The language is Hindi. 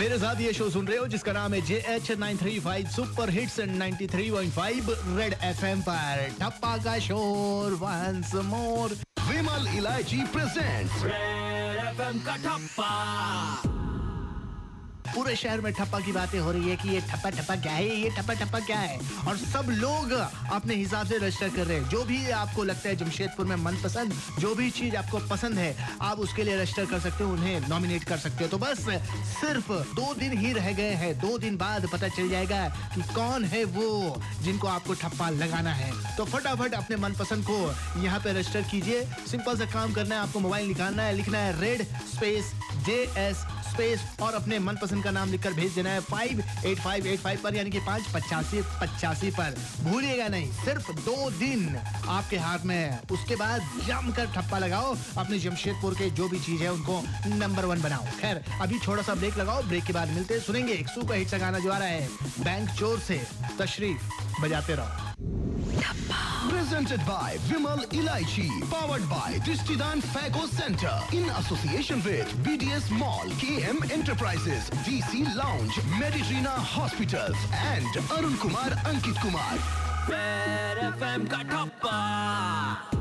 मेरे साथ ये शो सुन रहे हो जिसका नाम है JH935 super hits 93.5 red FM पर ठप्पा का शोर वंस मोर। विमल इलायची प्रेजेंट्स रेड FM का ठप्पा। पूरे शहर में ठप्पा की बातें हो रही है कि ये ठप्पा ठप्पा क्या है, ये ठप्पा ठप्पा क्या है, और सब लोग अपने हिसाब से रजिस्टर कर रहे हैं। जो भी आपको लगता है जमशेदपुर में मनपसंद, जो भी चीज आपको पसंद है, आप उसके लिए रजिस्टर कर सकते हो, उन्हें नॉमिनेट कर सकते हो। तो बस सिर्फ 2 दिन ही रह गए हैं, 2 दिन बाद पता चल जाएगा कि कौन है वो जिनको आपको ठप्पा लगाना है। तो फटाफट अपने मनपसंद को यहाँ पे रजिस्टर कीजिए। सिंपल सा काम करना है, आपको मोबाइल निकालना है, लिखना है रेड स्पेस JS स्पेस और अपने मनपसंद का नाम लिखकर भेज देना है 58585 पर, यानी कि 58585 पर। भूलिएगा नहीं, सिर्फ 2 दिन आपके हाथ में है। उसके बाद जमकर ठप्पा लगाओ, अपने जमशेदपुर के जो भी चीज है उनको नंबर 1 बनाओ। खैर, अभी छोटा सा ब्रेक लगाओ, ब्रेक के बाद मिलते हैं, सुनेंगे एक सुपर हिट सा गाना जो आ रहा है बैंक चोर से। तशरीफ बजाते रहो। Presented by Vimal Ilaichi, powered by Drishtidhan Fago Center, in association with BDS Mall, KM Enterprises, DC Lounge, Medicina Hospitals, and Arun Kumar Ankit Kumar. Red FM ka thappa.